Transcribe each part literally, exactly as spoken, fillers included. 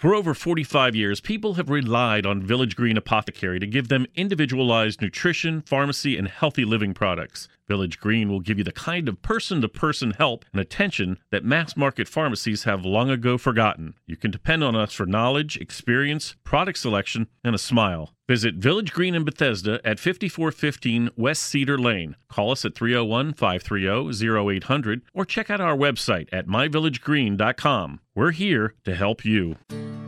For over forty-five years, people have relied on Village Green Apothecary to give them individualized nutrition, pharmacy, and healthy living products. Village Green will give you the kind of person-to-person help and attention that mass-market pharmacies have long ago forgotten. You can depend on us for knowledge, experience, product selection, and a smile. Visit Village Green in Bethesda at fifty-four fifteen West Cedar Lane. Call us at three oh one, five three oh, oh eight hundred or check out our website at my village green dot com. We're here to help you.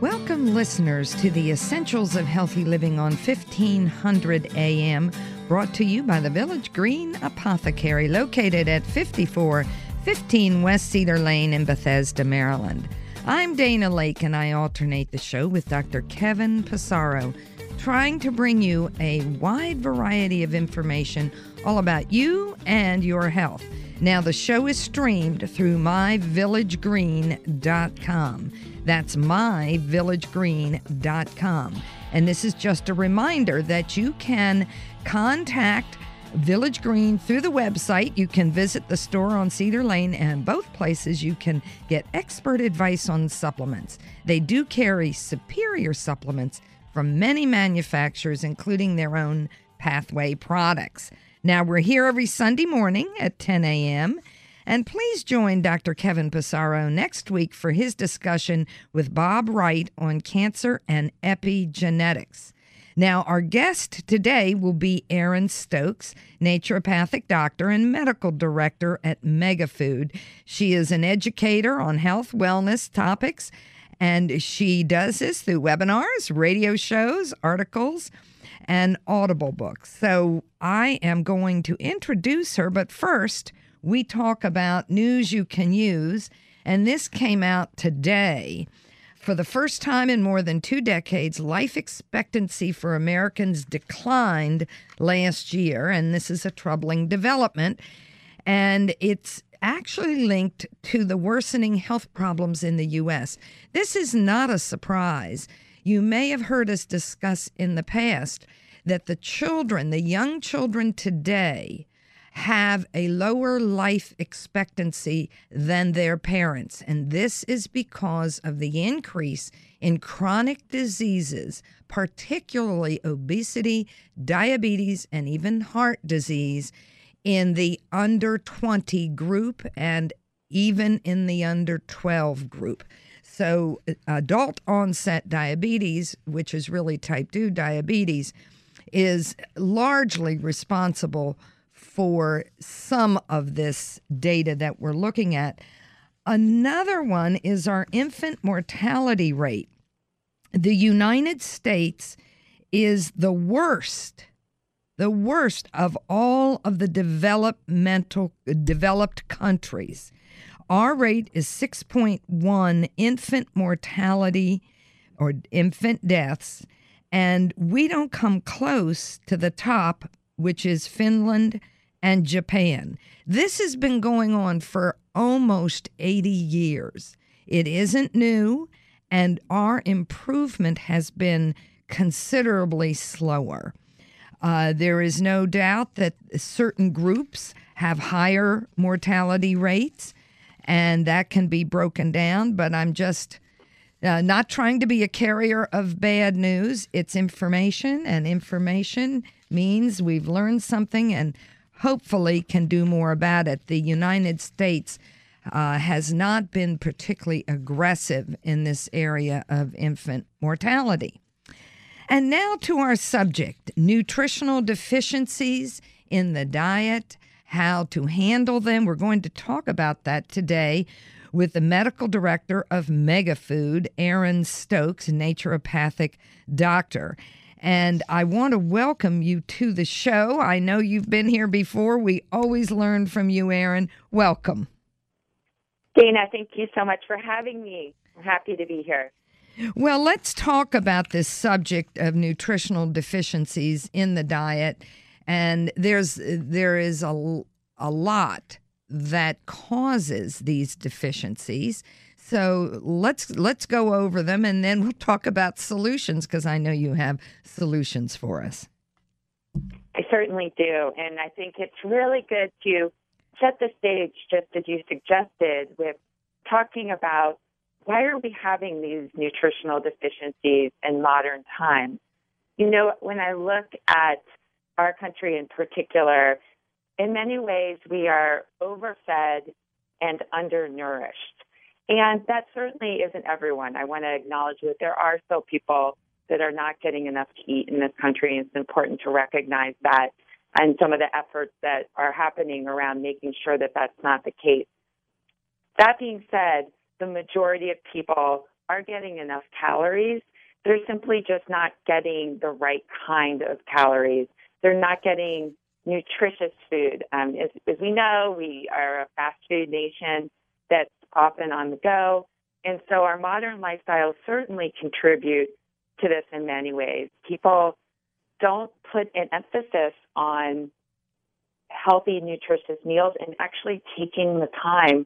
Welcome, listeners, to the Essentials of Healthy Living on fifteen hundred A M, brought to you by the Village Green Apothecary, located at fifty-four fifteen West Cedar Lane in Bethesda, Maryland. I'm Dana Laake, and I alternate the show with Doctor Kevin Passaro, trying to bring you a wide variety of information all about you and your health. Now, the show is streamed through my village green dot com. That's my village green dot com. And this is just a reminder that you can contact Village Green through the website. You can visit the store on Cedar Lane, and both places you can get expert advice on supplements. They do carry superior supplements from many manufacturers, including their own Pathway products. Now, we're here every Sunday morning at ten a m, and please join Doctor Kevin Passaro next week for his discussion with Bob Wright on cancer and epigenetics. Now, our guest today will be Erin Stokes, naturopathic doctor and medical director at MegaFood. She is an educator on health wellness topics, and she does this through webinars, radio shows, articles, and Audible books. So I am going to introduce her, but first, we talk about news you can use, and this came out today. For the first time in more than two decades, life expectancy for Americans declined last year, and this is a troubling development, and it's actually linked to the worsening health problems in the U S. This is not a surprise. You may have heard us discuss in the past that the children, the young children today, have a lower life expectancy than their parents. And this is because of the increase in chronic diseases, particularly obesity, diabetes, and even heart disease in the under twenty group and even in the under twelve group. So adult onset diabetes, which is really type two diabetes, is largely responsible for some of this data that we're looking at. Another one is our infant mortality rate. The United States is the worst, the worst of all of the developmental developed countries. Our rate is six point one infant mortality or infant deaths, and we don't come close to the top, which is Finland and Japan. This has been going on for almost eighty years. It isn't new, and our improvement has been considerably slower. Uh, there is no doubt that certain groups have higher mortality rates, and that can be broken down, but I'm just uh, not trying to be a carrier of bad news. It's information, and information means we've learned something and hopefully can do more about it. The United States uh, has not been particularly aggressive in this area of infant mortality. And now to our subject, nutritional deficiencies in the diet, how to handle them. We're going to talk about that today with the medical director of MegaFood, Erin Stokes, naturopathic doctor. And I want to welcome you to the show. I know you've been here before. We always learn from you, Erin. Welcome. Dana, thank you so much for having me. I'm happy to be here. Well, let's talk about this subject of nutritional deficiencies in the diet. And there's there is a, a lot that causes these deficiencies. So let's let's go over them, and then we'll talk about solutions, because I know you have solutions for us. I certainly do, and I think it's really good to set the stage, just as you suggested, with talking about why are we having these nutritional deficiencies in modern times? You know, when I look at our country in particular, in many ways we are overfed and undernourished. And that certainly isn't everyone. I want to acknowledge that there are still people that are not getting enough to eat in this country. It's important to recognize that and some of the efforts that are happening around making sure that that's not the case. That being said, the majority of people are getting enough calories. They're simply just not getting the right kind of calories. They're not getting nutritious food. Um, as, as we know, we are a fast food nation that's often on the go. And so our modern lifestyle certainly contributes to this in many ways. People don't put an emphasis on healthy, nutritious meals and actually taking the time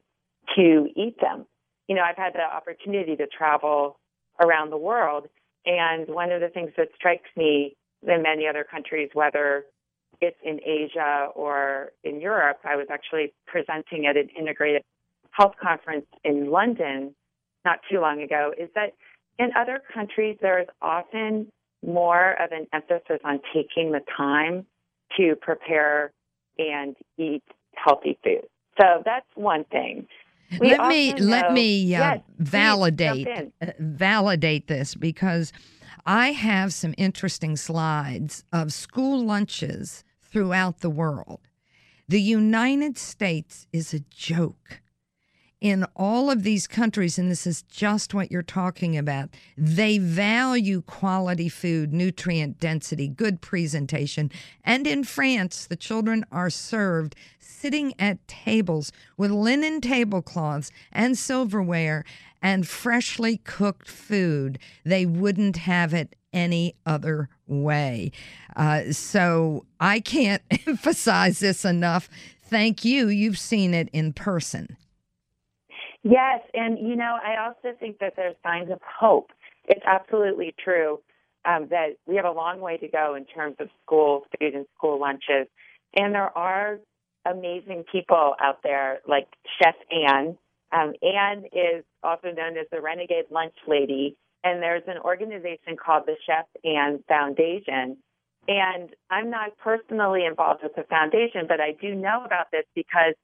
to eat them. You know, I've had the opportunity to travel around the world, and one of the things that strikes me in many other countries, whether it's in Asia or in Europe, I was actually presenting at an integrated health conference in London not too long ago, is that in other countries there is often more of an emphasis on taking the time to prepare and eat healthy food. So that's one thing. We let me know, let me uh, yes, validate uh, validate this, because I have some interesting slides of school lunches throughout the world. The United States is a joke. In all of these countries, and this is just what you're talking about, they value quality food, nutrient density, good presentation. And in France, the children are served sitting at tables with linen tablecloths and silverware and freshly cooked food. They wouldn't have it any other way. Uh, so I can't emphasize this enough. Thank you. You've seen it in person. Yes, and, you know, I also think that there's signs of hope. It's absolutely true um, that we have a long way to go in terms of school food and school lunches. And there are amazing people out there like Chef Anne. Um, Anne is also known as the Renegade Lunch Lady, and there's an organization called the Chef Anne Foundation. And I'm not personally involved with the foundation, but I do know about this because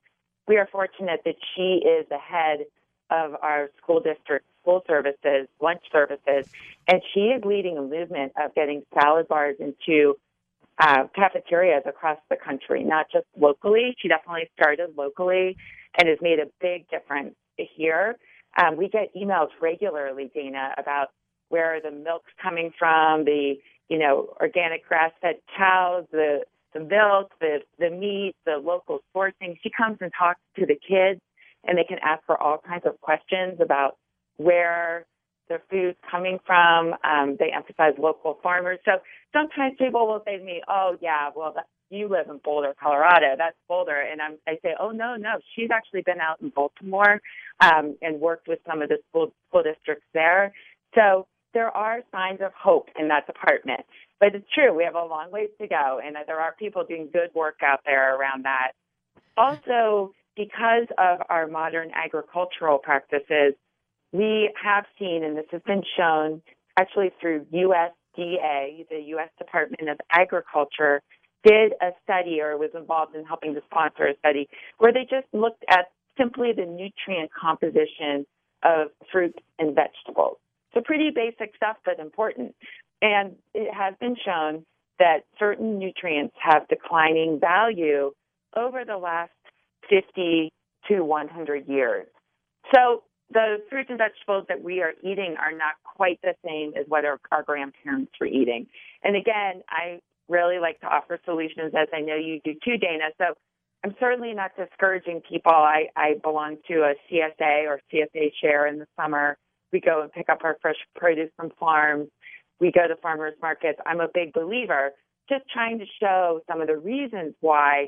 we are fortunate that she is the head of our school district school services, lunch services, and she is leading a movement of getting salad bars into uh, cafeterias across the country, not just locally. She definitely started locally and has made a big difference here. Um, we get emails regularly, Dana, about where the milk's coming from, the, you know, organic grass-fed cows, the the milk, the, the meat, the local sourcing. She comes and talks to the kids, and they can ask her all kinds of questions about where their food's coming from. Um, they emphasize local farmers. So sometimes people will say to me, oh, yeah, well, that, you live in Boulder, Colorado. That's Boulder. And I'm, I say, oh, no, no. She's actually been out in Baltimore um, and worked with some of the school, school districts there. So there are signs of hope in that department. But it's true, we have a long ways to go, and there are people doing good work out there around that. Also, because of our modern agricultural practices, we have seen, and this has been shown actually through U S D A, the U S Department of Agriculture, did a study or was involved in helping to sponsor a study where they just looked at simply the nutrient composition of fruits and vegetables. So pretty basic stuff, but important. And it has been shown that certain nutrients have declining value over the last fifty to one hundred years. So the fruits and vegetables that we are eating are not quite the same as what our, our grandparents were eating. And again, I really like to offer solutions, as I know you do too, Dana. So I'm certainly not discouraging people. I, I belong to a C S A or C S A share in the summer. We go and pick up our fresh produce from farms. We go to farmers markets. I'm a big believer, just trying to show some of the reasons why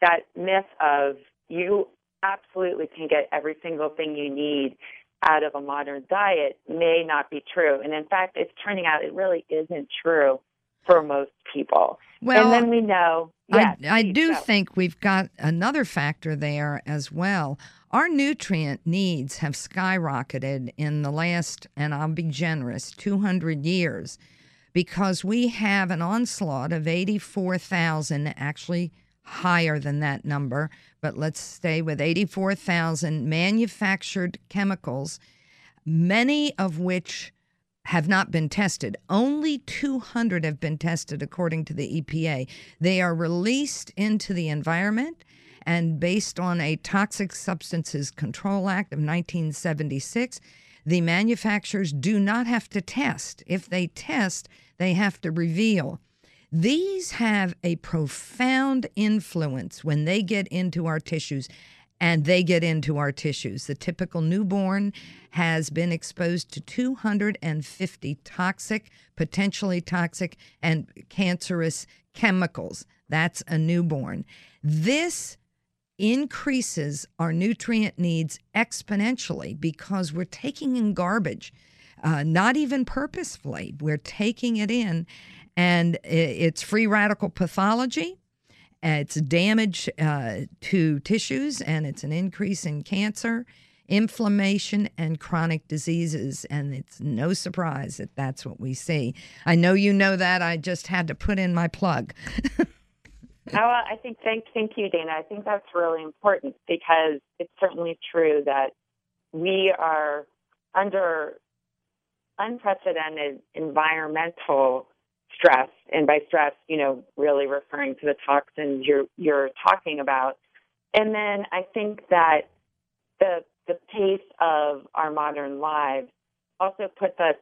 that myth of you absolutely can get every single thing you need out of a modern diet may not be true. And in fact, it's turning out it really isn't true for most people. Well, and then we know. Yes, I, I do so. think we've got another factor there as well. Our nutrient needs have skyrocketed in the last, and I'll be generous, two hundred years, because we have an onslaught of eighty-four thousand, actually higher than that number, but let's stay with eighty-four thousand manufactured chemicals, many of which have not been tested. Only two hundred have been tested, according to the E P A. They are released into the environment, and based on a Toxic Substances Control Act of nineteen seventy-six, the manufacturers do not have to test. If they test, they have to reveal. These have a profound influence when they get into our tissues, and they get into our tissues. The typical newborn has been exposed to two hundred fifty toxic, potentially toxic, and cancerous chemicals. That's a newborn. This increases our nutrient needs exponentially because we're taking in garbage, uh, not even purposefully. We're taking it in, and it's free radical pathology. It's damage uh, to tissues, and it's an increase in cancer, inflammation, and chronic diseases. And it's no surprise that that's what we see. I know you know that. I just had to put in my plug. Oh, I think thank, thank you, Dana. I think that's really important because it's certainly true that we are under unprecedented environmental stress, and by stress, you know, really referring to the toxins you're you're talking about. And then I think that the the pace of our modern lives also puts us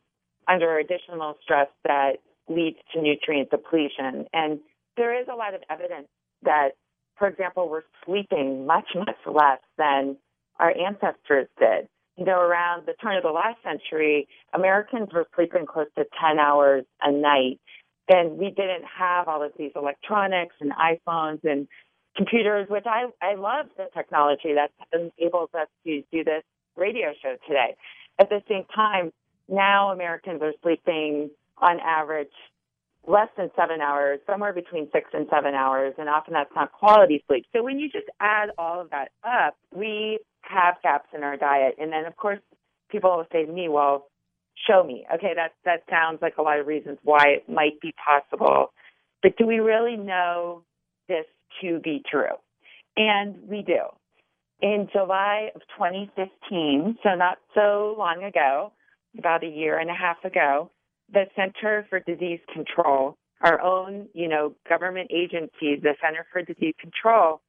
under additional stress that leads to nutrient depletion. And there is a lot of evidence that, for example, we're sleeping much, much less than our ancestors did. You know, around the turn of the last century, Americans were sleeping close to ten hours a night. And we didn't have all of these electronics and iPhones and computers, which I, I love the technology that enables us to do this radio show today. At the same time, now Americans are sleeping on average less than seven hours, somewhere between six and seven hours, and often that's not quality sleep. So when you just add all of that up, we have gaps in our diet. And then, of course, people will say to me, well, show me. Okay, that, that sounds like a lot of reasons why it might be possible. But do we really know this to be true? And we do. In July of twenty fifteen, so not so long ago, about a year and a half ago, the Center for Disease Control, our own, you know, government agencies, the Center for Disease Control,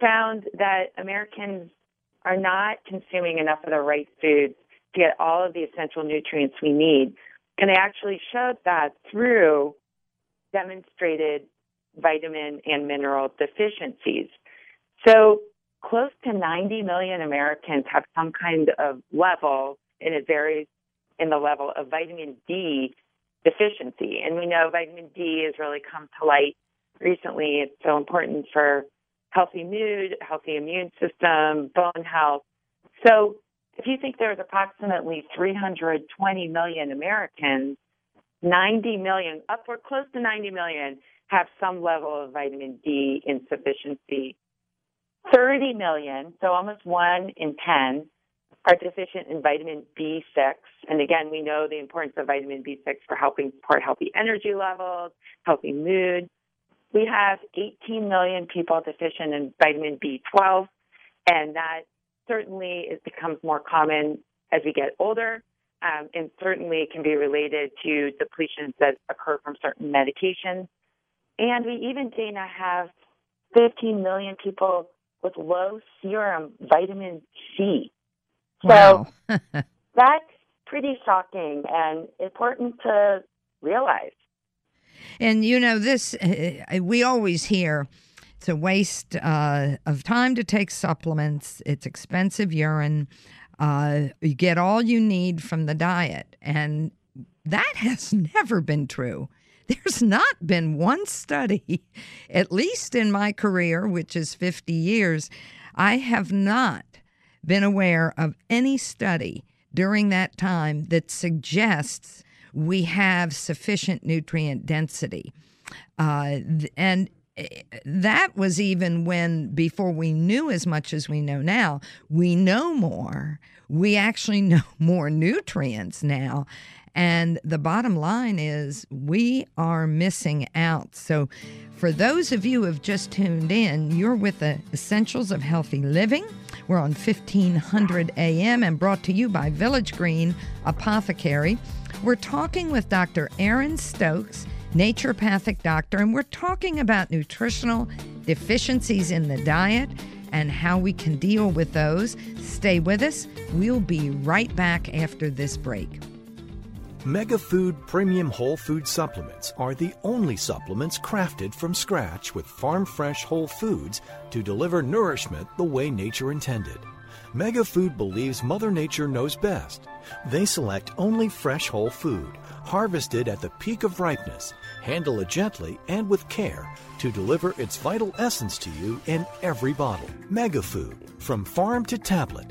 found that Americans are not consuming enough of the right foods to get all of the essential nutrients we need. And they actually showed that through demonstrated vitamin and mineral deficiencies. So close to ninety million Americans have some kind of level, and it varies in the level of vitamin D deficiency. And we know vitamin D has really come to light recently. It's so important for healthy mood, healthy immune system, bone health. So if you think there's approximately three hundred twenty million Americans, ninety million, upward close to ninety million, have some level of vitamin D insufficiency. thirty million, so almost one in ten, are deficient in vitamin B six. And again, we know the importance of vitamin B six for helping support healthy energy levels, healthy mood. We have eighteen million people deficient in vitamin B twelve, and that certainly it becomes more common as we get older, um, and certainly can be related to depletions that occur from certain medications. And we even, Dana, have fifteen million people with low serum vitamin C. So wow. That's pretty shocking and important to realize. And, you know, this, we always hear it's a waste uh, of time to take supplements. It's expensive urine. Uh, you get all you need from the diet. And that has never been true. There's not been one study, at least in my career, which is fifty years, I have not been aware of any study during that time that suggests we have sufficient nutrient density. Uh, and that was even when, before we knew as much as we know now, we know more. We actually know more nutrients now. And the bottom line is we are missing out. So for those of you who have just tuned in, you're with the Essentials of Healthy Living. We're on fifteen hundred A M and brought to you by Village Green Apothecary. We're talking with Doctor Aaron Stokes, naturopathic doctor, and we're talking about nutritional deficiencies in the diet and how we can deal with those. Stay with us. We'll be right back after this break. MegaFood Premium Whole Food Supplements are the only supplements crafted from scratch with farm-fresh whole foods to deliver nourishment the way nature intended. MegaFood believes Mother Nature knows best. They select only fresh whole food, harvested at the peak of ripeness, handle it gently and with care to deliver its vital essence to you in every bottle. MegaFood, from farm to tablet.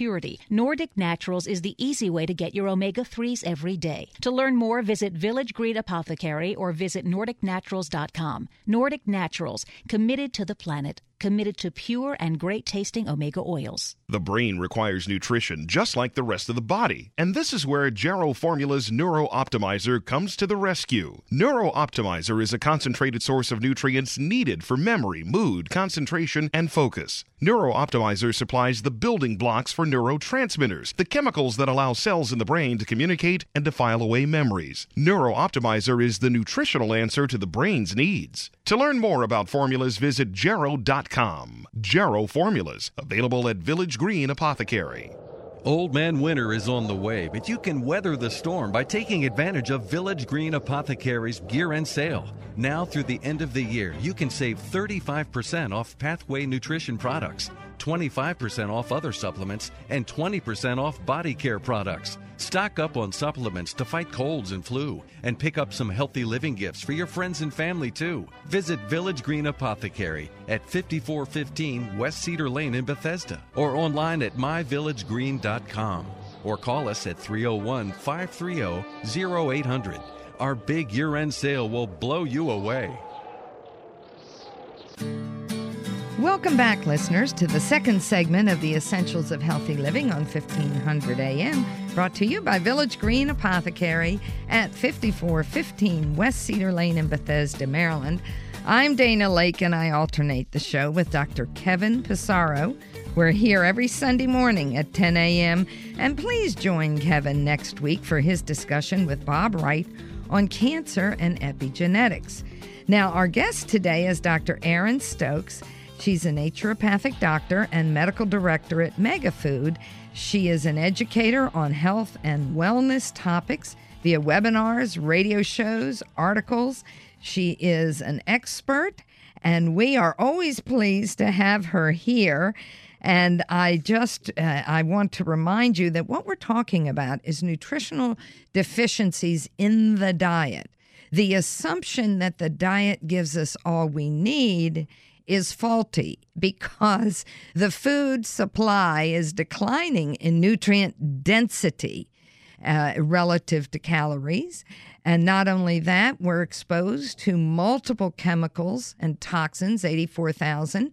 purity, Nordic Naturals is the easy way to get your omega threes every day. To learn more, visit Village Green Apothecary or visit nordic naturals dot com. Nordic Naturals, committed to the planet, committed to pure and great-tasting omega oils. The brain requires nutrition just like the rest of the body, and this is where Jarrow Formulas Neuro Optimizer comes to the rescue. Neuro Optimizer is a concentrated source of nutrients needed for memory, mood, concentration, and focus. Neuro Optimizer supplies the building blocks for neurotransmitters, the chemicals that allow cells in the brain to communicate and to file away memories. Neuro Optimizer is the nutritional answer to the brain's needs. To learn more about formulas, visit jarrow dot com. Gero Formulas, available at Village Green Apothecary. Old Man Winter is on the way, but you can weather the storm by taking advantage of Village Green Apothecary's year-end sale. Now through the end of the year, you can save thirty-five percent off Pathway nutrition products, twenty-five percent off other supplements, and twenty percent off body care products. Stock up on supplements to fight colds and flu, and pick up some healthy living gifts for your friends and family, too. Visit Village Green Apothecary at fifty-four fifteen West Cedar Lane in Bethesda, or online at my village green dot com, or call us at three oh one, five three oh, oh eight hundred. Our big year-end sale will blow you away. Welcome back, listeners, to the second segment of the Essentials of Healthy Living on fifteen hundred A M, brought to you by Village Green Apothecary at fifty-four fifteen West Cedar Lane in Bethesda, Maryland. I'm Dana Laake, and I alternate the show with Doctor Kevin Passaro. We're here every Sunday morning at ten A M, and please join Kevin next week for his discussion with Bob Wright on cancer and epigenetics. Now, our guest today is Doctor Aaron Stokes. She's a naturopathic doctor and medical director at MegaFood. She is an educator on health and wellness topics via webinars, radio shows, articles. She is an expert, and we are always pleased to have her here. And I just, uh, I want to remind you that what we're talking about is nutritional deficiencies in the diet. The assumption that the diet gives us all we need is faulty because the food supply is declining in nutrient density uh, relative to calories. And not only that, we're exposed to multiple chemicals and toxins, eighty-four thousand,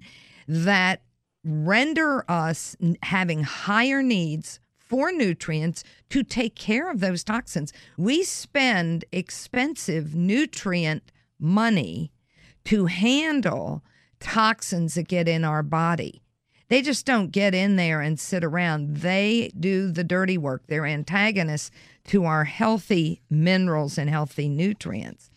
that render us having higher needs for nutrients to take care of those toxins. We spend expensive nutrient money to handle toxins that get in our body. They just don't get in there and sit around. They do the dirty work. They're antagonists to our healthy minerals and healthy nutrients.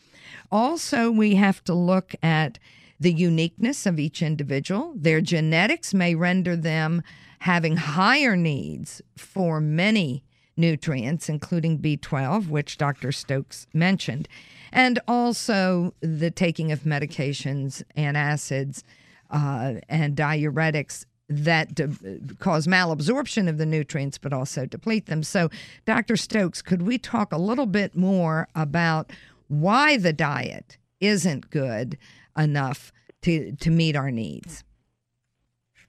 Also, we have to look at the uniqueness of each individual. Their genetics may render them having higher needs for many nutrients, including B twelve, which Doctor Stokes mentioned, and also the taking of medications and acids uh, and diuretics that de- cause malabsorption of the nutrients, but also deplete them. So, Doctor Stokes, could we talk a little bit more about why the diet isn't good enough to, to meet our needs?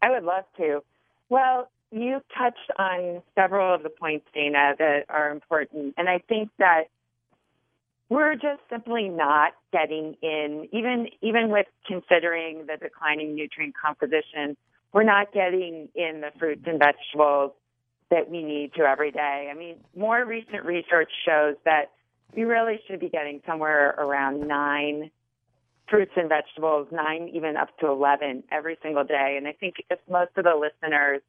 I would love to. Well, you touched on several of the points, Dana, that are important. And I think that we're just simply not getting in, even even with considering the declining nutrient composition, we're not getting in the fruits and vegetables that we need to every day. I mean, more recent research shows that we really should be getting somewhere around nine fruits and vegetables, nine even up to eleven every single day. And I think if most of the listeners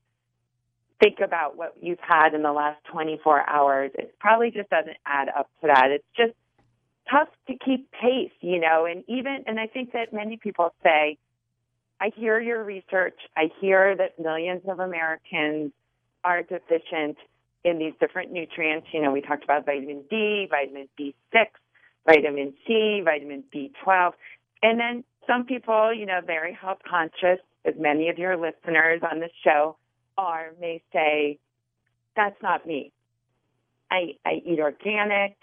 think about what you've had in the last twenty-four hours, it probably just doesn't add up to that. It's just tough to keep pace, you know, and even, and I think that many people say, I hear your research, I hear that millions of Americans are deficient in these different nutrients. You know, we talked about vitamin D, vitamin B six, vitamin C, vitamin B twelve. And then some people, you know, very health conscious, as many of your listeners on this show are, may say, that's not me. I, I eat organic.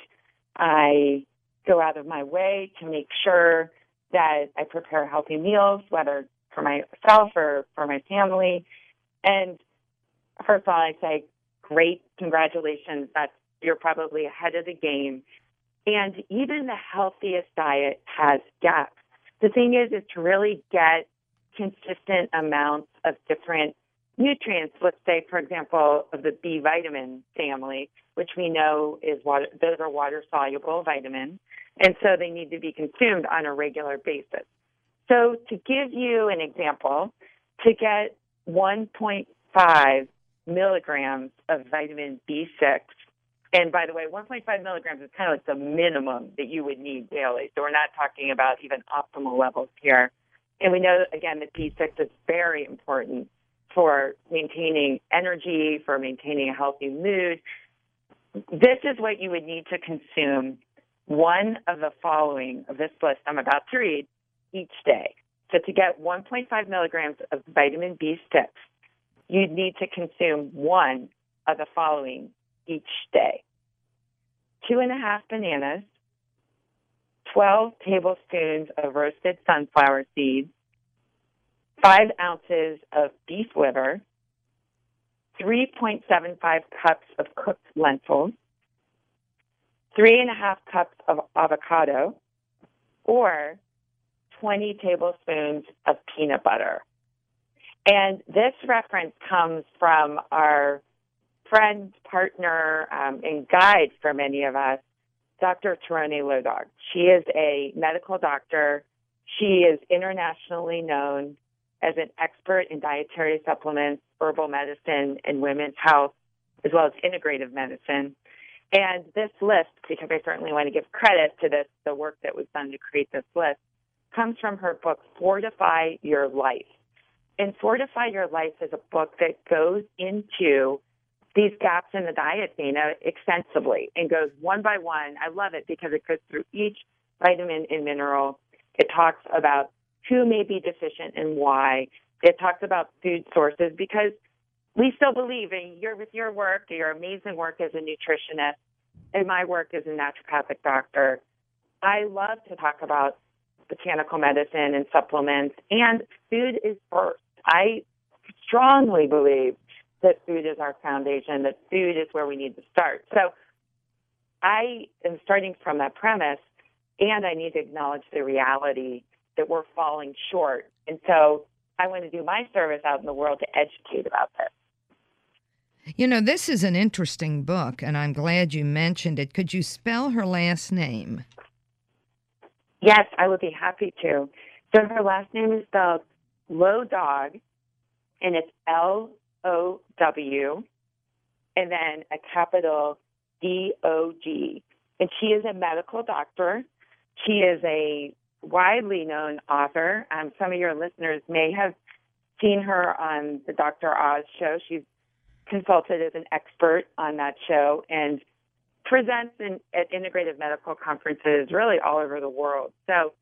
I go out of my way to make sure that I prepare healthy meals, whether for myself or for my family. And first of all, I say, great, congratulations. That's, you're probably ahead of the game. And even the healthiest diet has gaps. The thing is, is to really get consistent amounts of different nutrients. Let's say, for example, of the B vitamin family, which we know is water, those are water-soluble vitamins, and so they need to be consumed on a regular basis. So to give you an example, to get one point five milligrams of vitamin B six, and by the way, one point five milligrams is kind of like the minimum that you would need daily. So we're not talking about even optimal levels here. And we know, again, that B six is very important for maintaining energy, for maintaining a healthy mood. This is what you would need to consume one of the following of this list I'm about to read each day. So to get one point five milligrams of vitamin B six, you'd need to consume one of the following each day: two and a half bananas, twelve tablespoons of roasted sunflower seeds, five ounces of beef liver, three point seven five cups of cooked lentils, three and a half cups of avocado, or twenty tablespoons of peanut butter. And this reference comes from our friend, partner, um, and guide for many of us, Doctor Tieraona Low Dog. She is a medical doctor. She is internationally known as an expert in dietary supplements, herbal medicine, and women's health, as well as integrative medicine. And this list, because I certainly want to give credit to this, the work that was done to create this list, comes from her book, Fortify Your Life. And Fortify Your Life is a book that goes into these gaps in the diet, Dana, extensively, and goes one by one. I love it because it goes through each vitamin and mineral. It talks about who may be deficient and why. It talks about food sources, because we still believe in your, with your work, your amazing work as a nutritionist, and my work as a naturopathic doctor. I love to talk about botanical medicine and supplements, and food is first. I strongly believe that food is our foundation, that food is where we need to start. So I am starting from that premise, and I need to acknowledge the reality that we're falling short. And so I want to do my service out in the world to educate about this. You know, this is an interesting book, and I'm glad you mentioned it. Could you spell her last name? Yes, I would be happy to. So her last name is spelled Low Dog, and it's L O W, and then a capital D O G. And she is a medical doctor. She is a widely known author. Um, some of your listeners may have seen her on the Doctor Oz show. She's consulted as an expert on that show and presents in, at integrative medical conferences really all over the world. So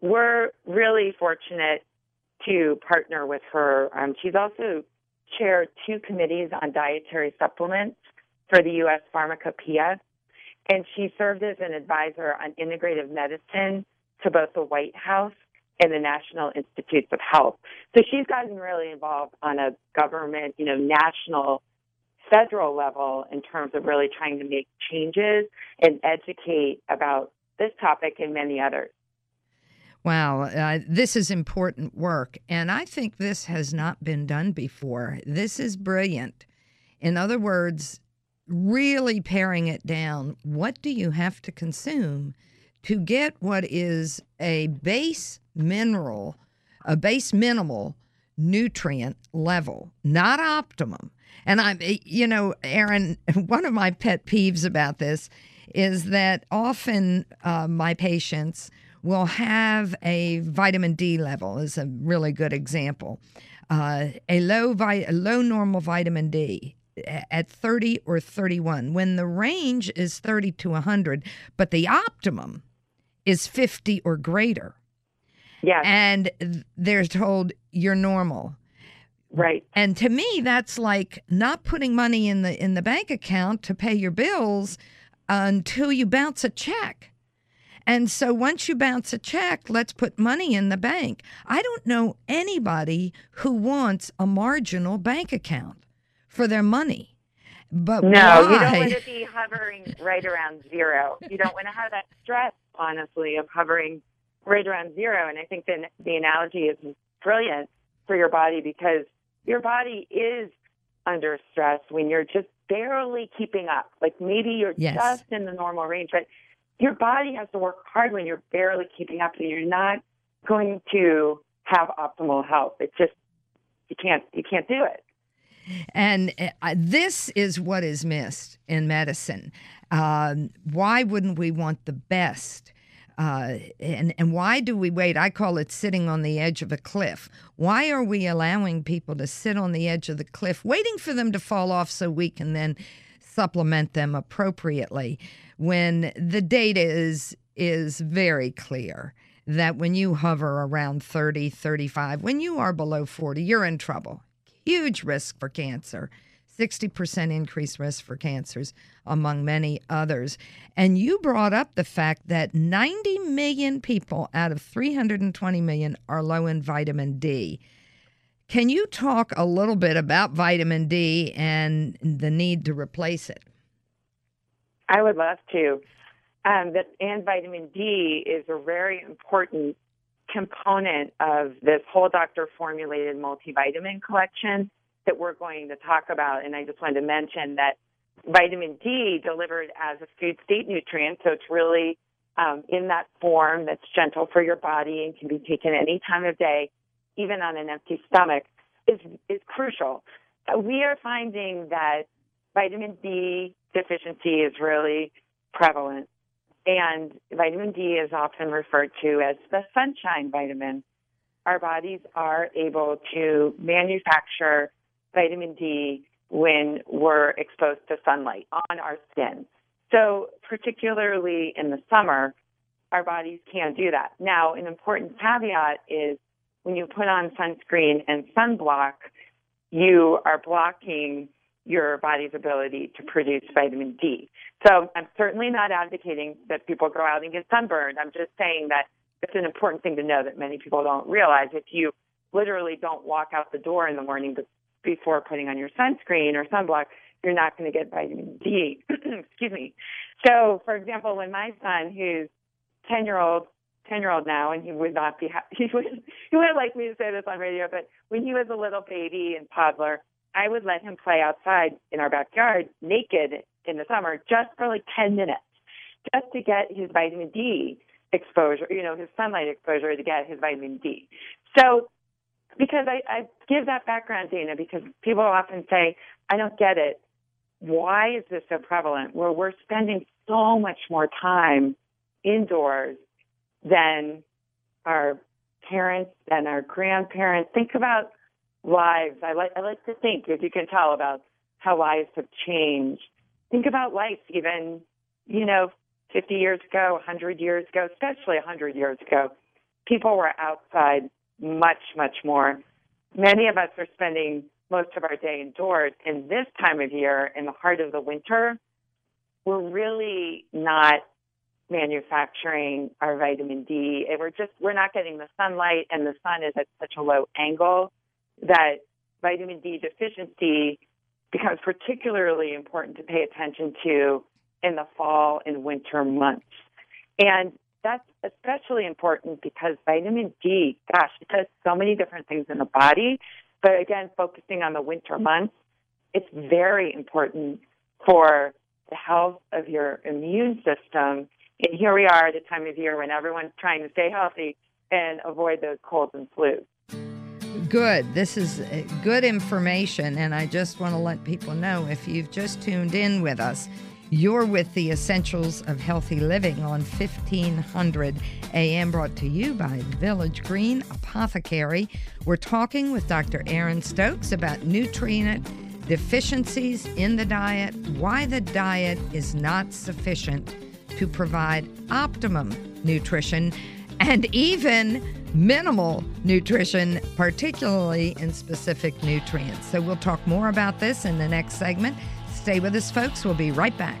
we're really fortunate to partner with her. Um, she's also chaired two committees on dietary supplements for the U S Pharmacopeia, and she served as an advisor on integrative medicine to both the White House and the National Institutes of Health. So she's gotten really involved on a government, you know, national, federal level in terms of really trying to make changes and educate about this topic and many others. Wow, uh, this is important work, and I think this has not been done before. This is brilliant. In other words, really paring it down. What do you have to consume to get what is a base mineral, a base minimal nutrient level, not optimum? And I'm, you know, Erin, one of my pet peeves about this is that often uh, my patients will have a vitamin D level, is a really good example. Uh, a low vi- a low normal vitamin D at thirty or thirty-one, when the range is thirty to one hundred, but the optimum is fifty or greater. Yeah. And they're told you're normal. Right. And to me, that's like not putting money in the in the bank account to pay your bills until you bounce a check. And so once you bounce a check, let's put money in the bank. I don't know anybody who wants a marginal bank account for their money. But no, why? You don't want to be hovering right around zero. You don't want to have that stress, honestly, of hovering right around zero. And I think the, the analogy is brilliant for your body, because your body is under stress when you're just barely keeping up. Like maybe you're yes. just in the normal range, but your body has to work hard when you're barely keeping up, and you're not going to have optimal health. It's just, you can't, you can't do it. And uh, this is what is missed in medicine. Um, why wouldn't we want the best? Uh, and, and why do we wait? I call it sitting on the edge of a cliff. Why are we allowing people to sit on the edge of the cliff, waiting for them to fall off so we can then supplement them appropriately, when the data is is very clear that when you hover around thirty, thirty-five, when you are below forty, you're in trouble. Huge risk for cancer, sixty percent increased risk for cancers, among many others. And you brought up the fact that ninety million people out of three hundred twenty million are low in vitamin D. Can you talk a little bit about vitamin D and the need to replace it? I would love to. Um, that, and vitamin D is a very important component of this whole doctor-formulated multivitamin collection that we're going to talk about. And I just wanted to mention that vitamin D, delivered as a food state nutrient, so it's really um, in that form that's gentle for your body and can be taken any time of day, even on an empty stomach, is is crucial. We are finding that vitamin D deficiency is really prevalent, and vitamin D is often referred to as the sunshine vitamin. Our bodies are able to manufacture vitamin D when we're exposed to sunlight on our skin. So particularly in the summer, our bodies can do that. Now, an important caveat is when you put on sunscreen and sunblock, you are blocking your body's ability to produce vitamin D. So I'm certainly not advocating that people go out and get sunburned. I'm just saying that it's an important thing to know that many people don't realize. If you literally don't walk out the door in the morning before putting on your sunscreen or sunblock, you're not going to get vitamin D. Excuse me. So, for example, when my son, who's ten-year-old, ten-year-old now, and he would not be happy. He would, he would like me to say this on radio, but when he was a little baby and toddler, I would let him play outside in our backyard naked in the summer just for like ten minutes, just to get his vitamin D. exposure, you know, his sunlight exposure to get his vitamin D. So because I, I give that background, Dana, because people often say, I don't get it. Why is this so prevalent? Well, we're spending so much more time indoors than our parents, than our grandparents. Think about lives. I like I like to think, as you can tell, about how lives have changed. Think about life even, you know, fifty years ago, one hundred years ago, especially one hundred years ago. People were outside much, much more. Many of us are spending most of our day indoors. And this time of year, in the heart of the winter, we're really not manufacturing our vitamin D. And we're just, we're not getting the sunlight, and the sun is at such a low angle that vitamin D deficiency becomes particularly important to pay attention to in the fall and winter months. And that's especially important because vitamin D, gosh, it does so many different things in the body. But again, focusing on the winter months, it's very important for the health of your immune system. And here we are at a time of year when everyone's trying to stay healthy and avoid those colds and flus. Good. This is good information. And I just want to let people know, if you've just tuned in with us, you're with the Essentials of Healthy Living on fifteen hundred A M, brought to you by Village Green Apothecary. We're talking with Doctor Aaron Stokes about nutrient deficiencies in the diet, why the diet is not sufficient to provide optimum nutrition and even minimal nutrition, particularly in specific nutrients. So we'll talk more about this in the next segment. Stay with us, folks. We'll be right back.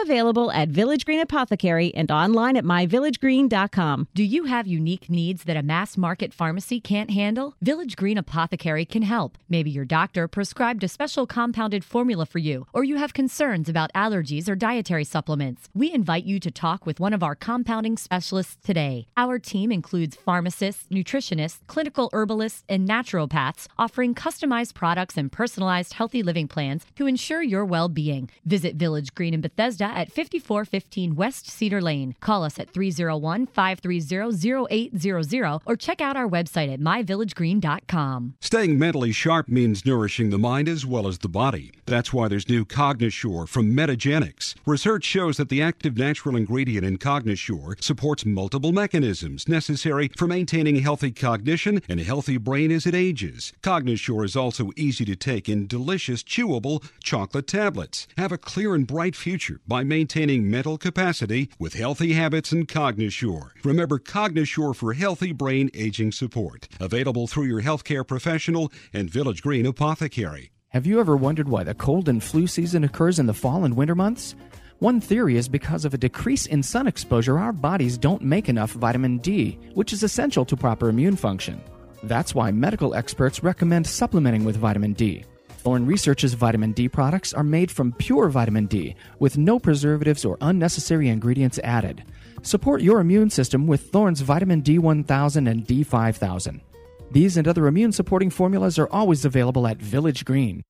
available at Village Village Green Apothecary and online at my village green dot com. Do you have unique needs that a mass market pharmacy can't handle? Village Green Apothecary can help. Maybe your doctor prescribed a special compounded formula for you, or you have concerns about allergies or dietary supplements. We invite you to talk with one of our compounding specialists today. Our team includes pharmacists, nutritionists, clinical herbalists, and naturopaths, offering customized products and personalized healthy living plans to ensure your well-being. Visit Village Green in Bethesda at fifty-four fifteen West Cedar Lane. Call us at three oh one, five three zero, zero eight zero zero or check out our website at my village green dot com. Staying mentally sharp means nourishing the mind as well as the body. That's why there's new Cognisure from Metagenics. Research shows that the active natural ingredient in Cognisure supports multiple mechanisms necessary for maintaining healthy cognition and a healthy brain as it ages. Cognisure is also easy to take in delicious, chewable chocolate tablets. Have a clear and bright future by maintaining mental capacity with healthy habits and Cognisure. Remember Cognisure for healthy brain aging support. Available through your healthcare professional and Village Green Apothecary. Have you ever wondered why the cold and flu season occurs in the fall and winter months? One theory is because of a decrease in sun exposure, our bodies don't make enough vitamin D, which is essential to proper immune function. That's why medical experts recommend supplementing with vitamin D. Thorne Research's vitamin D products are made from pure vitamin D with no preservatives or unnecessary ingredients added. Support your immune system with Thorne's vitamin D one thousand and D five thousand. These and other immune-supporting formulas are always available at Village Green.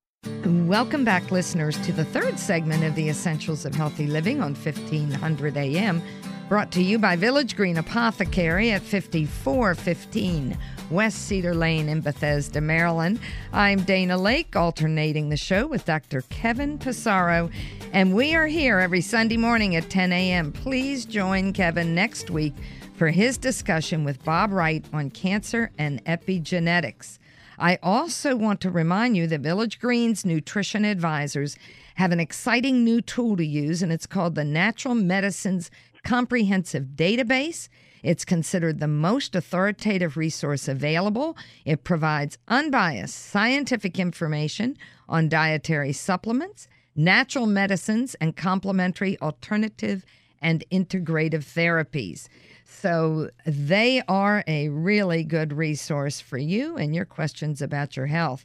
Welcome back, listeners, to the third segment of the Essentials of Healthy Living on fifteen hundred A M, brought to you by Village Green Apothecary at fifty-four fifteen West Cedar Lane in Bethesda, Maryland. I'm Dana Laake, alternating the show with Doctor Kevin Passaro And we are here every Sunday morning at ten a.m. Please join Kevin next week for his discussion with Bob Wright on cancer and epigenetics. I also want to remind you that Village Green's nutrition advisors have an exciting new tool to use, and it's called the Natural Medicines Comprehensive Database. It's considered the most authoritative resource available. It provides unbiased scientific information on dietary supplements, natural medicines, and complementary alternative and integrative therapies. So they are a really good resource for you and your questions about your health.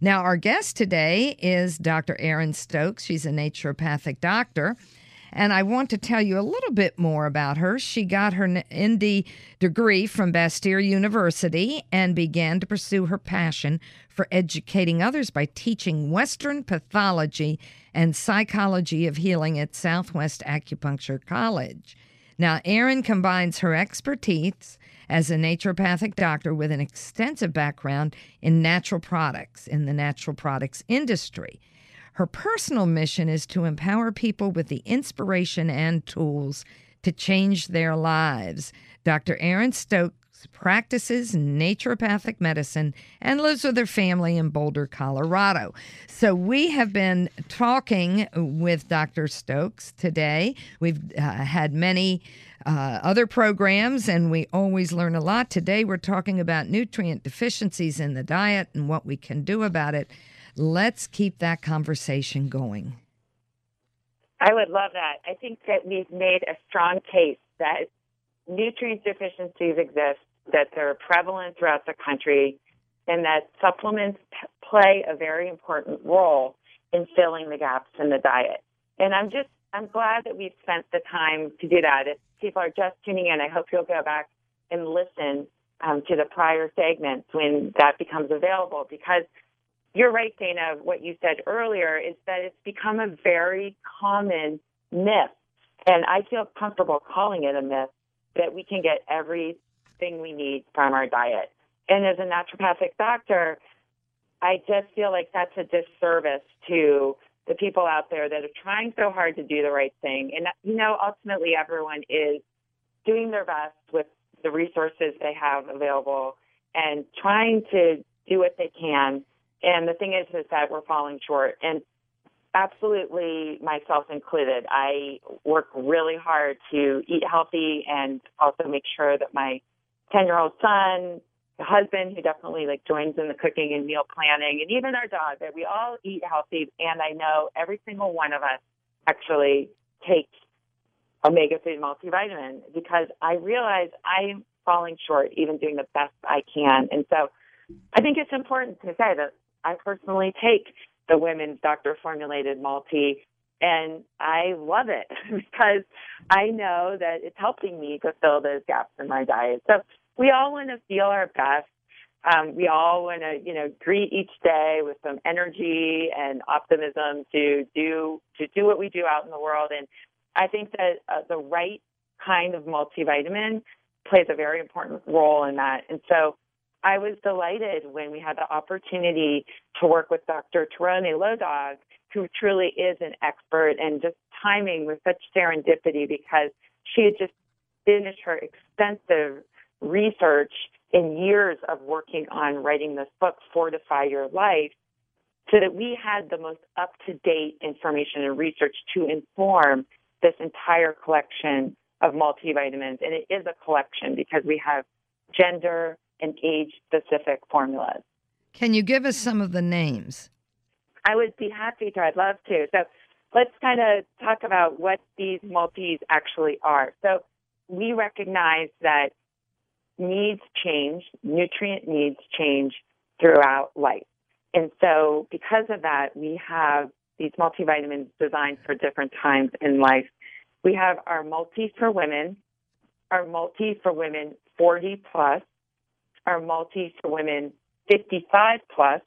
Now, our guest today is Doctor Erin Stokes. She's a naturopathic doctor, and I want to tell you a little bit more about her. She got her M D degree from Bastyr University and began to pursue her passion for educating others by teaching Western pathology and psychology of healing at Southwest Acupuncture College. Now, Erin combines her expertise as a naturopathic doctor with an extensive background in natural products, in the natural products industry. Her personal mission is to empower people with the inspiration and tools to change their lives. Doctor Erin Stokes practices naturopathic medicine and lives with her family in Boulder, Colorado. So we have been talking with Doctor Stokes today. We've uh, had many uh, other programs, and we always learn a lot. Today we're talking about nutrient deficiencies in the diet and what we can do about it. Let's keep that conversation going. I would love that. I think that we've made a strong case that nutrient deficiencies exist, that they're prevalent throughout the country, and that supplements p- play a very important role in filling the gaps in the diet. And I'm just, I'm glad that we've spent the time to do that. If people are just tuning in, I hope you'll go back and listen um, to the prior segments when that becomes available, because you're right, Dana, what you said earlier is that it's become a very common myth, and I feel comfortable calling it a myth, that we can get everything we need from our diet. And as a naturopathic doctor, I just feel like that's a disservice to the people out there that are trying so hard to do the right thing. And, you know, ultimately everyone is doing their best with the resources they have available and trying to do what they can. And the thing is, is that we're falling short, and absolutely myself included. I work really hard to eat healthy and also make sure that my ten-year-old son, the husband who definitely like joins in the cooking and meal planning, and even our dog, that we all eat healthy. And I know every single one of us actually takes a MegaFood multivitamin, because I realize I'm falling short even doing the best I can. And so I think it's important to say that I personally take the women's doctor formulated multi, and I love it because I know that it's helping me to fill those gaps in my diet. So we all want to feel our best. Um, we all want to, you know, greet each day with some energy and optimism to do to do what we do out in the world. And I think that uh, the right kind of multivitamin plays a very important role in that. And so I was delighted when we had the opportunity to work with Doctor Tieraona Low Dog, who truly is an expert, and just timing with such serendipity, because she had just finished her extensive research and years of working on writing this book, Fortify Your Life, so that we had the most up-to-date information and research to inform this entire collection of multivitamins. And it is a collection because we have gender and age-specific formulas. Can you give us some of the names? I would be happy to. I'd love to. So let's kind of talk about what these multis actually are. So we recognize that needs change, nutrient needs change throughout life. And so because of that, we have these multivitamins designed for different times in life. We have our multi for women, our multi for women forty plus, our multi for women fifty-five plus,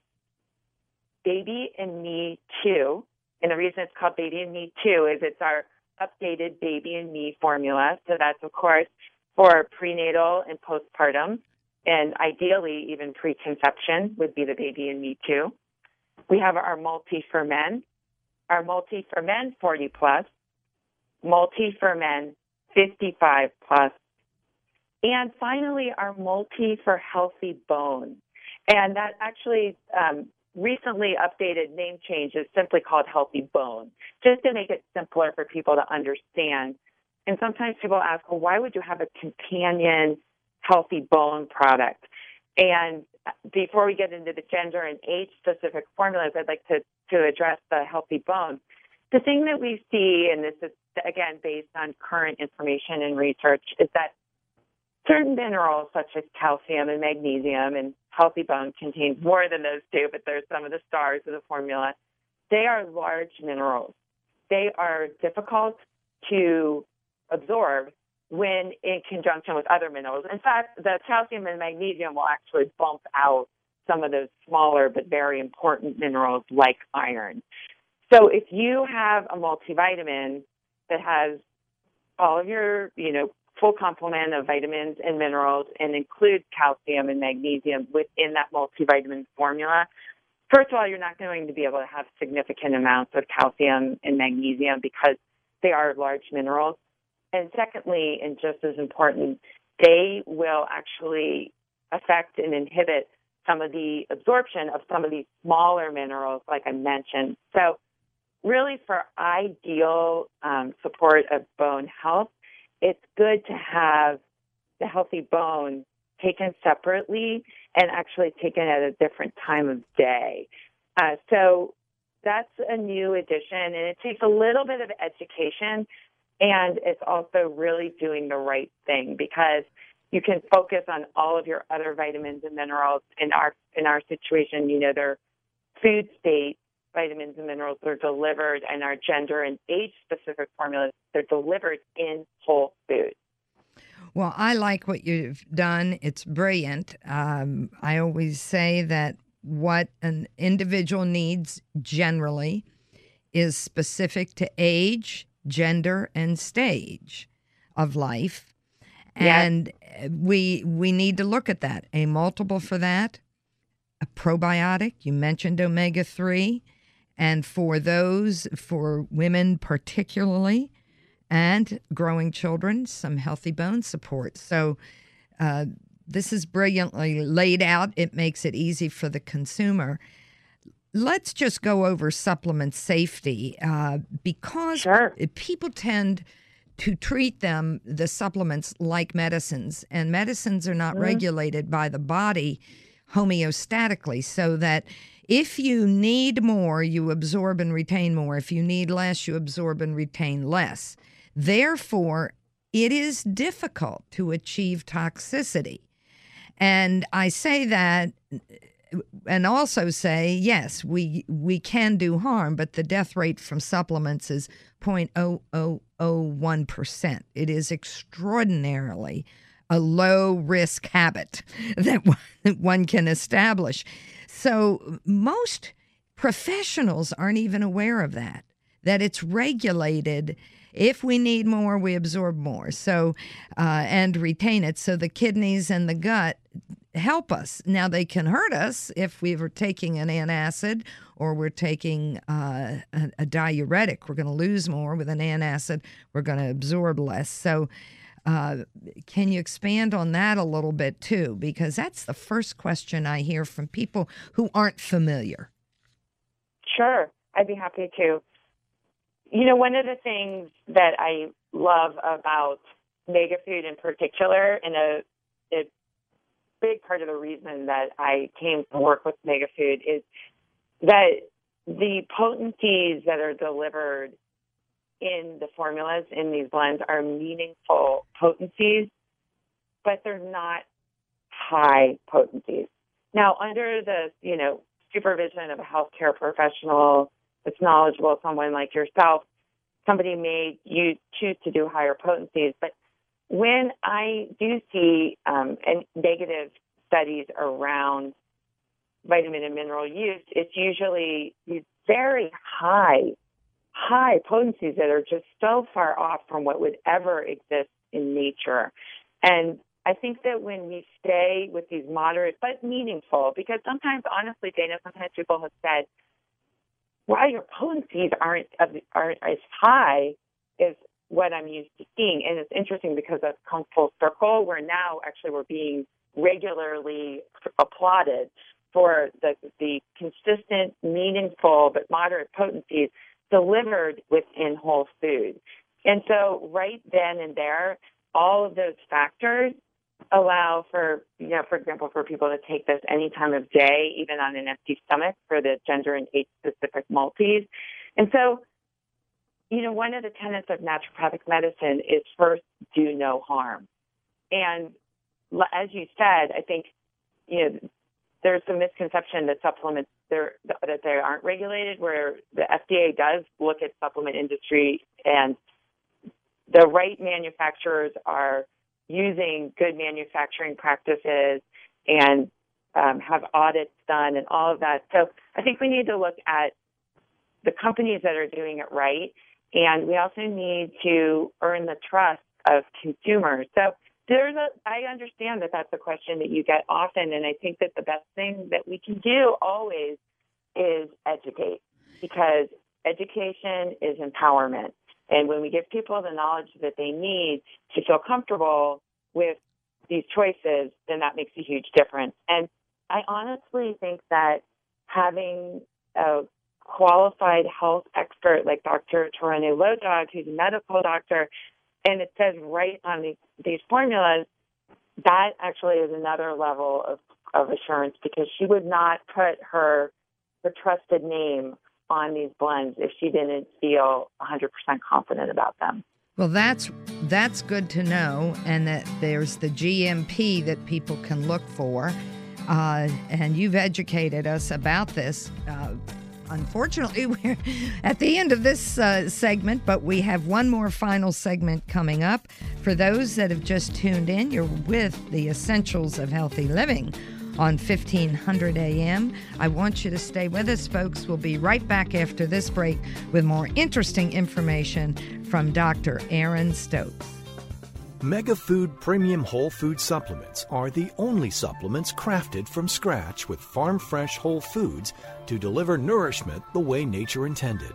Baby and Me Too. And the reason it's called Baby and Me Too is it's our updated Baby and Me formula. So that's, of course, for prenatal and postpartum, and ideally even preconception would be the Baby and Me Too. We have our multi for men, are multi-ferment forty plus, multi-ferment fifty-five plus, and finally our multi for healthy bone. And that actually um, recently updated name change is simply called Healthy Bone, just to make it simpler for people to understand. And sometimes people ask, well, why would you have a companion healthy bone product? And before we get into the gender and age-specific formulas, I'd like to, to address the healthy bone. The thing that we see, and this is, again, based on current information and research, is that certain minerals, such as calcium and magnesium, and healthy bone contains more than those two, but they're some of the stars of the formula. They are large minerals. They are difficult to absorb when in conjunction with other minerals. In fact, the calcium and magnesium will actually bump out some of those smaller but very important minerals like iron. So if you have a multivitamin that has all of your, you know, full complement of vitamins and minerals and includes calcium and magnesium within that multivitamin formula, first of all, you're not going to be able to have significant amounts of calcium and magnesium because they are large minerals. And secondly, and just as important, they will actually affect and inhibit some of the absorption of some of these smaller minerals, like I mentioned. So really for ideal um, support of bone health, it's good to have the healthy bone taken separately and actually taken at a different time of day. Uh, so that's a new addition, and it takes a little bit of education, and it's also really doing the right thing because you can focus on all of your other vitamins and minerals. In our in our situation, you know, they're food state vitamins and minerals that are delivered, and our gender and age-specific formulas, they're delivered in whole foods. Well, I like what you've done. It's brilliant. Um, I always say that what an individual needs generally is specific to age, gender, and stage of life. And yes, we we need to look at that. A multiple for that, a probiotic, you mentioned omega three, and for those, for women particularly, and growing children, some healthy bone support. So uh, this is brilliantly laid out. It makes it easy for the consumer. Let's just go over supplement safety uh, because sure. people tend to treat them, the supplements, like medicines, and medicines are not mm-hmm. regulated by the body homeostatically, so that if you need more, you absorb and retain more. If you need less, you absorb and retain less. Therefore, it is difficult to achieve toxicity. And I say that and also say, yes, we we can do harm, but the death rate from supplements is zero point zero zero zero one percent. It is extraordinarily a low-risk habit that one can establish. So most professionals aren't even aware of that, that it's regulated. If we need more, we absorb more so uh, and retain it. So the kidneys and the gut help us. Now, they can hurt us if we were taking an antacid or we're taking uh, a, a diuretic. We're going to lose more with an antacid. We're going to absorb less. So Uh, can you expand on that a little bit, too? Because that's the first question I hear from people who aren't familiar. Sure. I'd be happy to. You know, one of the things that I love about MegaFood in particular, and a, a big part of the reason that I came to work with MegaFood, is that the potencies that are delivered in the formulas, in these blends, are meaningful potencies, but they're not high potencies. Now, under the, you know, supervision of a healthcare professional that's knowledgeable, someone like yourself, somebody may you choose to do higher potencies. But when I do see um, and negative studies around vitamin and mineral use, it's usually these very high high potencies that are just so far off from what would ever exist in nature. And I think that when we stay with these moderate but meaningful, because sometimes, honestly, Dana, sometimes people have said, wow, your potencies aren't aren't as high as what I'm used to seeing. And it's interesting because that's come full circle, where now actually we're being regularly applauded for the the consistent, meaningful, but moderate potencies delivered within whole foods. And so right then and there, all of those factors allow for, you know, for example, for people to take this any time of day, even on an empty stomach, for the gender and age-specific multis. And so, you know, one of the tenets of naturopathic medicine is first, do no harm. And as you said, I think, you know, there's a misconception that supplements, they're, that they aren't regulated, where the F D A does look at supplement industry, and the right manufacturers are using good manufacturing practices and um, have audits done and all of that. So I think we need to look at the companies that are doing it right, and we also need to earn the trust of consumers. So there's a, I understand that that's a question that you get often, and I think that the best thing that we can do always is educate, because education is empowerment. And when we give people the knowledge that they need to feel comfortable with these choices, then that makes a huge difference. And I honestly think that having a qualified health expert like Doctor Tieraona Low Dog, who's a medical doctor, and it says right on these, these formulas, that actually is another level of, of assurance, because she would not put her, her trusted name on these blends if she didn't feel one hundred percent confident about them. Well, that's that's good to know, and that there's the G M P that people can look for. Uh, and you've educated us about this. Uh, unfortunately, we're at the end of this uh, segment, but we have one more final segment coming up. For those that have just tuned in, you're with the Essentials of Healthy Living on fifteen hundred A M. I want you to stay with us, folks. We'll be right back after this break with more interesting information from Doctor Aaron Stokes. MegaFood Premium Whole Food Supplements are the only supplements crafted from scratch with farm-fresh whole foods to deliver nourishment the way nature intended.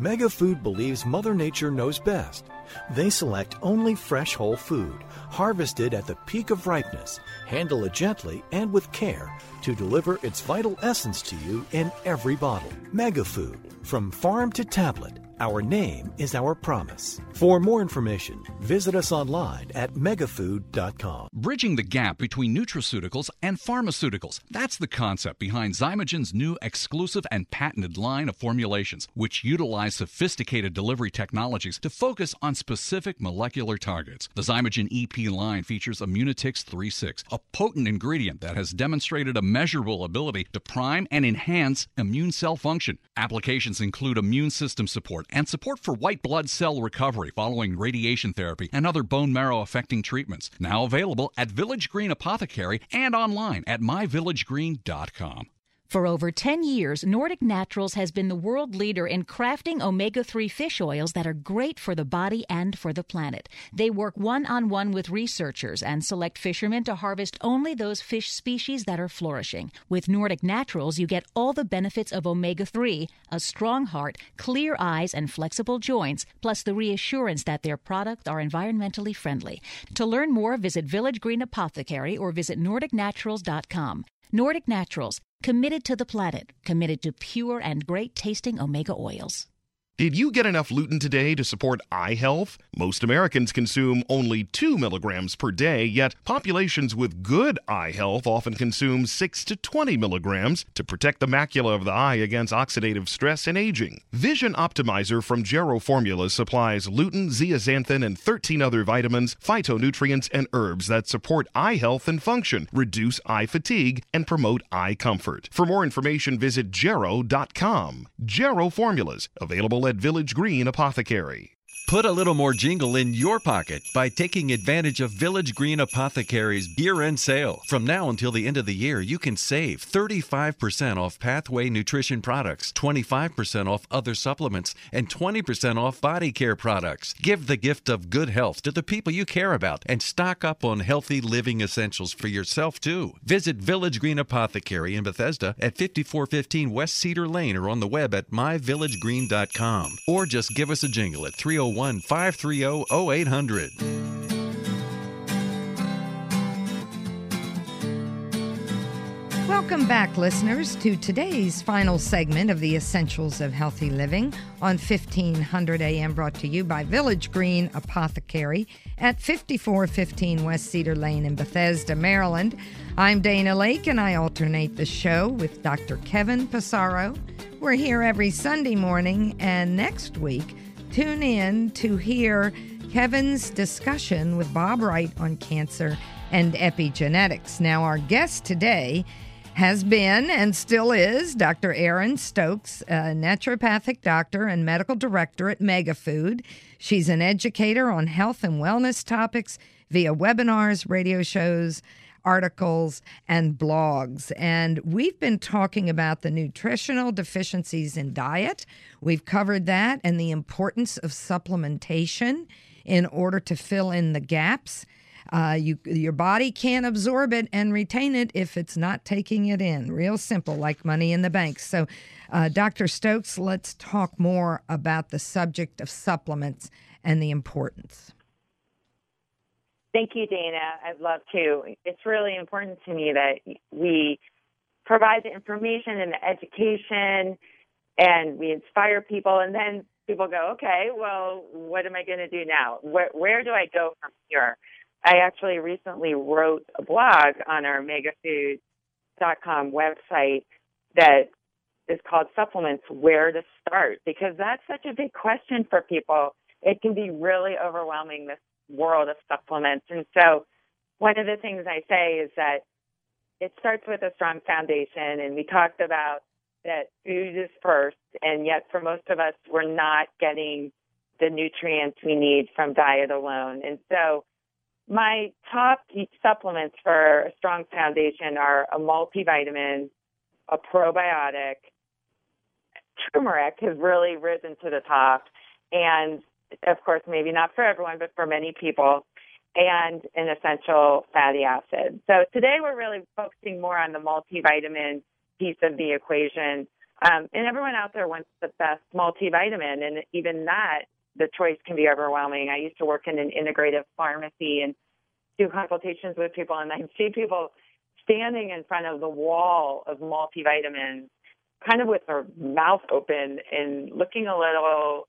MegaFood believes Mother Nature knows best. They select only fresh whole food, harvested at the peak of ripeness, handle it gently and with care to deliver its vital essence to you in every bottle. MegaFood, from farm to tablet, our name is our promise. For more information, visit us online at megafood dot com. Bridging the gap between nutraceuticals and pharmaceuticals. That's the concept behind Zymogen's new exclusive and patented line of formulations, which utilize sophisticated delivery technologies to focus on specific molecular targets. The Zymogen E P line features Immunitix three six, a potent ingredient that has demonstrated a measurable ability to prime and enhance immune cell function. Applications include immune system support and support for white blood cell recovery following radiation therapy and other bone marrow-affecting treatments. Now available at Village Green Apothecary and online at my village green dot com. For over ten years, Nordic Naturals has been the world leader in crafting omega three fish oils that are great for the body and for the planet. They work one-on-one with researchers and select fishermen to harvest only those fish species that are flourishing. With Nordic Naturals, you get all the benefits of omega three, a strong heart, clear eyes, and flexible joints, plus the reassurance that their products are environmentally friendly. To learn more, visit Village Green Apothecary or visit nordic naturals dot com. Nordic Naturals, committed to the planet, committed to pure and great-tasting omega oils. Did you get enough lutein today to support eye health? Most Americans consume only two milligrams per day, yet populations with good eye health often consume six to twenty milligrams to protect the macula of the eye against oxidative stress and aging. Vision Optimizer from Gero Formulas supplies lutein, zeaxanthin, and thirteen other vitamins, phytonutrients, and herbs that support eye health and function, reduce eye fatigue, and promote eye comfort. For more information, visit gero dot com. Jarrow Formulas, available at Village Green Apothecary. Put a little more jingle in your pocket by taking advantage of Village Green Apothecary's year-end sale. From now until the end of the year, you can save thirty-five percent off Pathway nutrition products, twenty-five percent off other supplements, and twenty percent off body care products. Give the gift of good health to the people you care about and stock up on healthy living essentials for yourself, too. Visit Village Green Apothecary in Bethesda at fifty-four fifteen West Cedar Lane or on the web at my village green dot com. Or just give us a jingle at three oh one, five three zero, zero eight hundred. Welcome back, listeners, to today's final segment of the Essentials of Healthy Living on fifteen hundred A M, brought to you by Village Green Apothecary at fifty-four fifteen West Cedar Lane in Bethesda, Maryland. I'm Dana Laake, and I alternate the show with Doctor Kevin Passaro. We're here every Sunday morning, and next week, tune in to hear Kevin's discussion with Bob Wright on cancer and epigenetics. Now, our guest today has been and still is Doctor Erin Stokes, a naturopathic doctor and medical director at MegaFood. She's an educator on health and wellness topics via webinars, radio shows, articles, and blogs. And we've been talking about the nutritional deficiencies in diet. We've covered that and the importance of supplementation in order to fill in the gaps. Uh, you, your body can't absorb it and retain it if it's not taking it in. Real simple, like money in the bank. So, uh, Doctor Stokes, let's talk more about the subject of supplements and the importance. Thank you, Dana. I'd love to. It's really important to me that we provide the information and the education, and we inspire people, and then people go, okay, well, what am I going to do now? Where, where do I go from here? I actually recently wrote a blog on our mega food dot com website that is called Supplements, Where to Start, because that's such a big question for people. It can be really overwhelming, this world of supplements. And so one of the things I say is that it starts with a strong foundation, and we talked about that food is first, and yet for most of us, we're not getting the nutrients we need from diet alone. And so my top supplements for a strong foundation are a multivitamin, a probiotic. Turmeric has really risen to the top, and of course, maybe not for everyone, but for many people, and an essential fatty acid. So today we're really focusing more on the multivitamin piece of the equation. Um, and everyone out there wants the best multivitamin, and even that, the choice can be overwhelming. I used to work in an integrative pharmacy and do consultations with people, and I'd see people standing in front of the wall of multivitamins, kind of with their mouth open and looking a little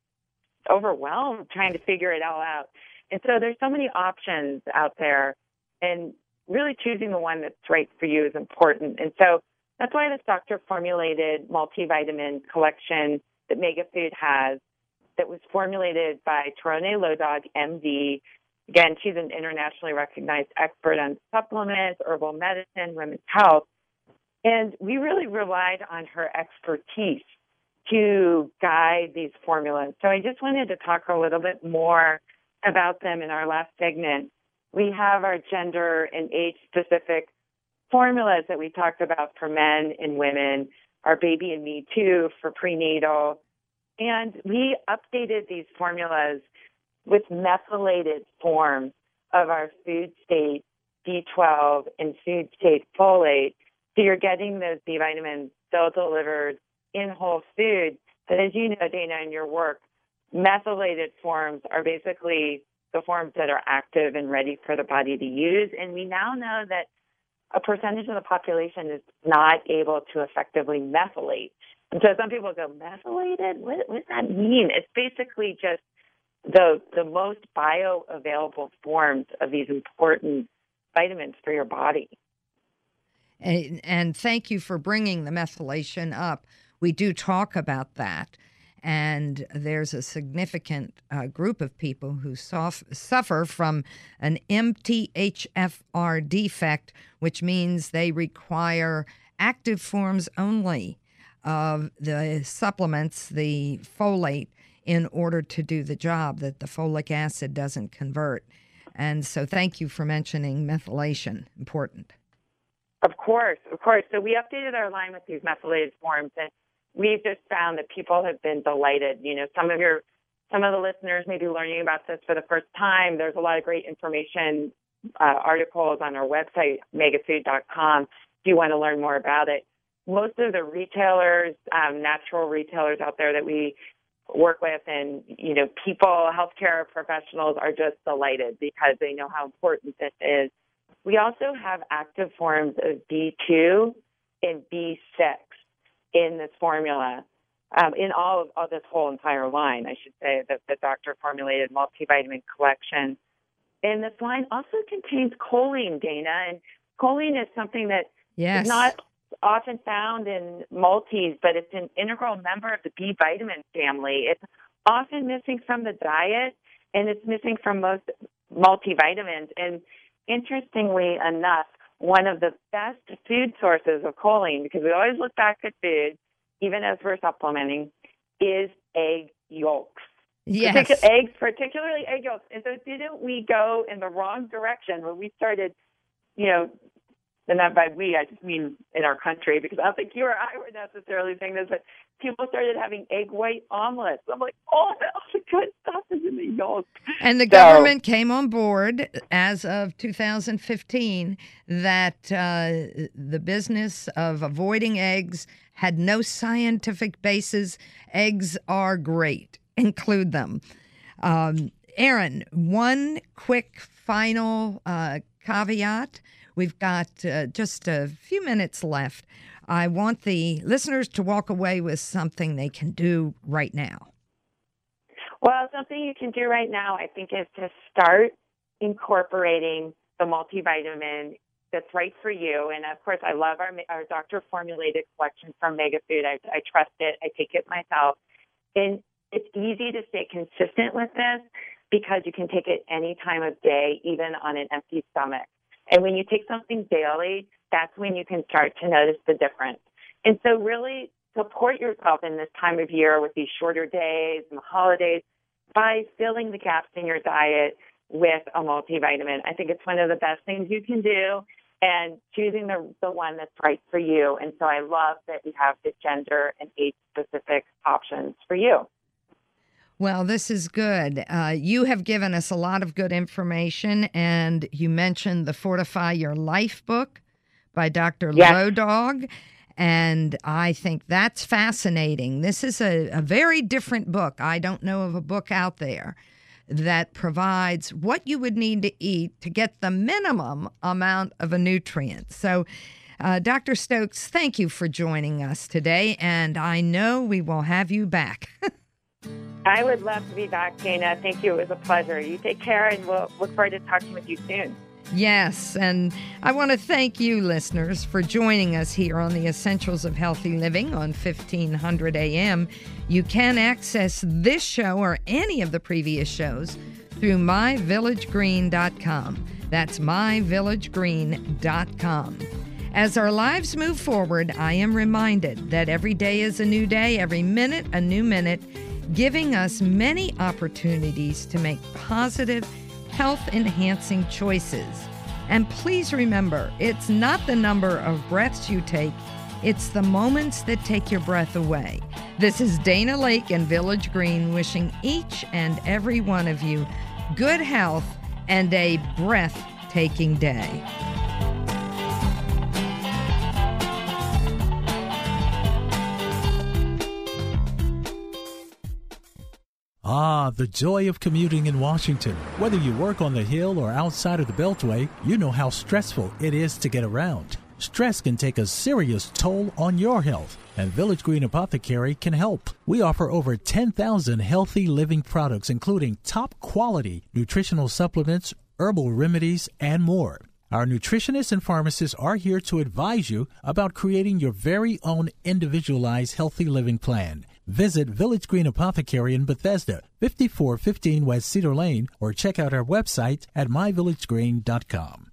overwhelmed, trying to figure it all out. And so there's so many options out there, and really choosing the one that's right for you is important. And so that's why this doctor-formulated multivitamin collection that MegaFood has, that was formulated by Tieraona Low Dog, M D. Again, she's an internationally recognized expert on supplements, herbal medicine, women's health. And we really relied on her expertise to guide these formulas. So I just wanted to talk a little bit more about them in our last segment. We have our gender and age-specific formulas that we talked about for men and women, our Baby and Me Too for prenatal. And we updated these formulas with methylated forms of our food state B twelve and food state folate. So you're getting those B vitamins still delivered in whole foods. But as you know, Dana, in your work, methylated forms are basically the forms that are active and ready for the body to use. And we now know that a percentage of the population is not able to effectively methylate. And so some people go, methylated? What, what does that mean? It's basically just the the most bioavailable forms of these important vitamins for your body. And, and thank you for bringing the methylation up. We do talk about that, and there's a significant uh, group of people who sof- suffer from an M T H F R defect, which means they require active forms only of the supplements, the folate, in order to do the job, that the folic acid doesn't convert. And so thank you for mentioning methylation, important. Of course, of course. So we updated our line with these methylated forms, and we've just found that people have been delighted. You know, some of your, some of the listeners may be learning about this for the first time. There's a lot of great information, uh, articles on our website, megafood dot com, if you want to learn more about it. Most of the retailers, um, natural retailers out there that we work with, and, you know, people, healthcare professionals are just delighted because they know how important this is. We also have active forms of B two and B six in this formula, um, in all of, all this whole entire line, I should say, that the doctor formulated multivitamin collection. And this line also contains choline, Dana, and choline is something that yes. is not often found in multis, but it's an integral member of the B vitamin family. It's often missing from the diet, and it's missing from most multivitamins. And interestingly enough, one of the best food sources of choline, because we always look back at food, even as we're supplementing, is egg yolks. Yes. Partic- eggs, particularly egg yolks. And so didn't we go in the wrong direction when we started, you know, and not by we, I just mean in our country, because I don't think you or I were necessarily saying this, but people started having egg white omelets. I'm like, oh, all the good stuff is in the yolk. And the so. government came on board as of two thousand fifteen that uh, the business of avoiding eggs had no scientific basis. Eggs are great. Include them. Um, Erin, one quick final uh, caveat. We've got uh, just a few minutes left. I want the listeners to walk away with something they can do right now. Well, something you can do right now, I think, is to start incorporating the multivitamin that's right for you. And, of course, I love our, our doctor-formulated collection from MegaFood. I, I trust it. I take it myself. And it's easy to stay consistent with this because you can take it any time of day, even on an empty stomach. And when you take something daily, that's when you can start to notice the difference. And so really support yourself in this time of year with these shorter days and the holidays by filling the gaps in your diet with a multivitamin. I think it's one of the best things you can do, and choosing the, the one that's right for you. And so I love that we have the gender and age-specific options for you. Well, this is good. Uh, you have given us a lot of good information, and you mentioned the Fortify Your Life book by Doctor Yes. Low Dog, and I think that's fascinating. This is a, a very different book. I don't know of a book out there that provides what you would need to eat to get the minimum amount of a nutrient. So, uh, Doctor Stokes, thank you for joining us today, and I know we will have you back. I would love to be back, Dana. Thank you. It was a pleasure. You take care, and we'll look forward to talking with you soon. Yes, and I want to thank you, listeners, for joining us here on the Essentials of Healthy Living on fifteen hundred A M. You can access this show or any of the previous shows through my village green dot com. That's my village green dot com. As our lives move forward, I am reminded that every day is a new day, every minute a new minute, giving us many opportunities to make positive, health-enhancing choices. And please remember, it's not the number of breaths you take, it's the moments that take your breath away. This is Dana Laake and Village Green wishing each and every one of you good health and a breathtaking day. Ah, the joy of commuting in Washington. Whether you work on the Hill or outside of the Beltway, you know how stressful it is to get around. Stress can take a serious toll on your health, and Village Green Apothecary can help. We offer over ten thousand healthy living products, including top-quality nutritional supplements, herbal remedies, and more. Our nutritionists and pharmacists are here to advise you about creating your very own individualized healthy living plan. Visit Village Green Apothecary in Bethesda, fifty-four fifteen West Cedar Lane, or check out our website at my village green dot com.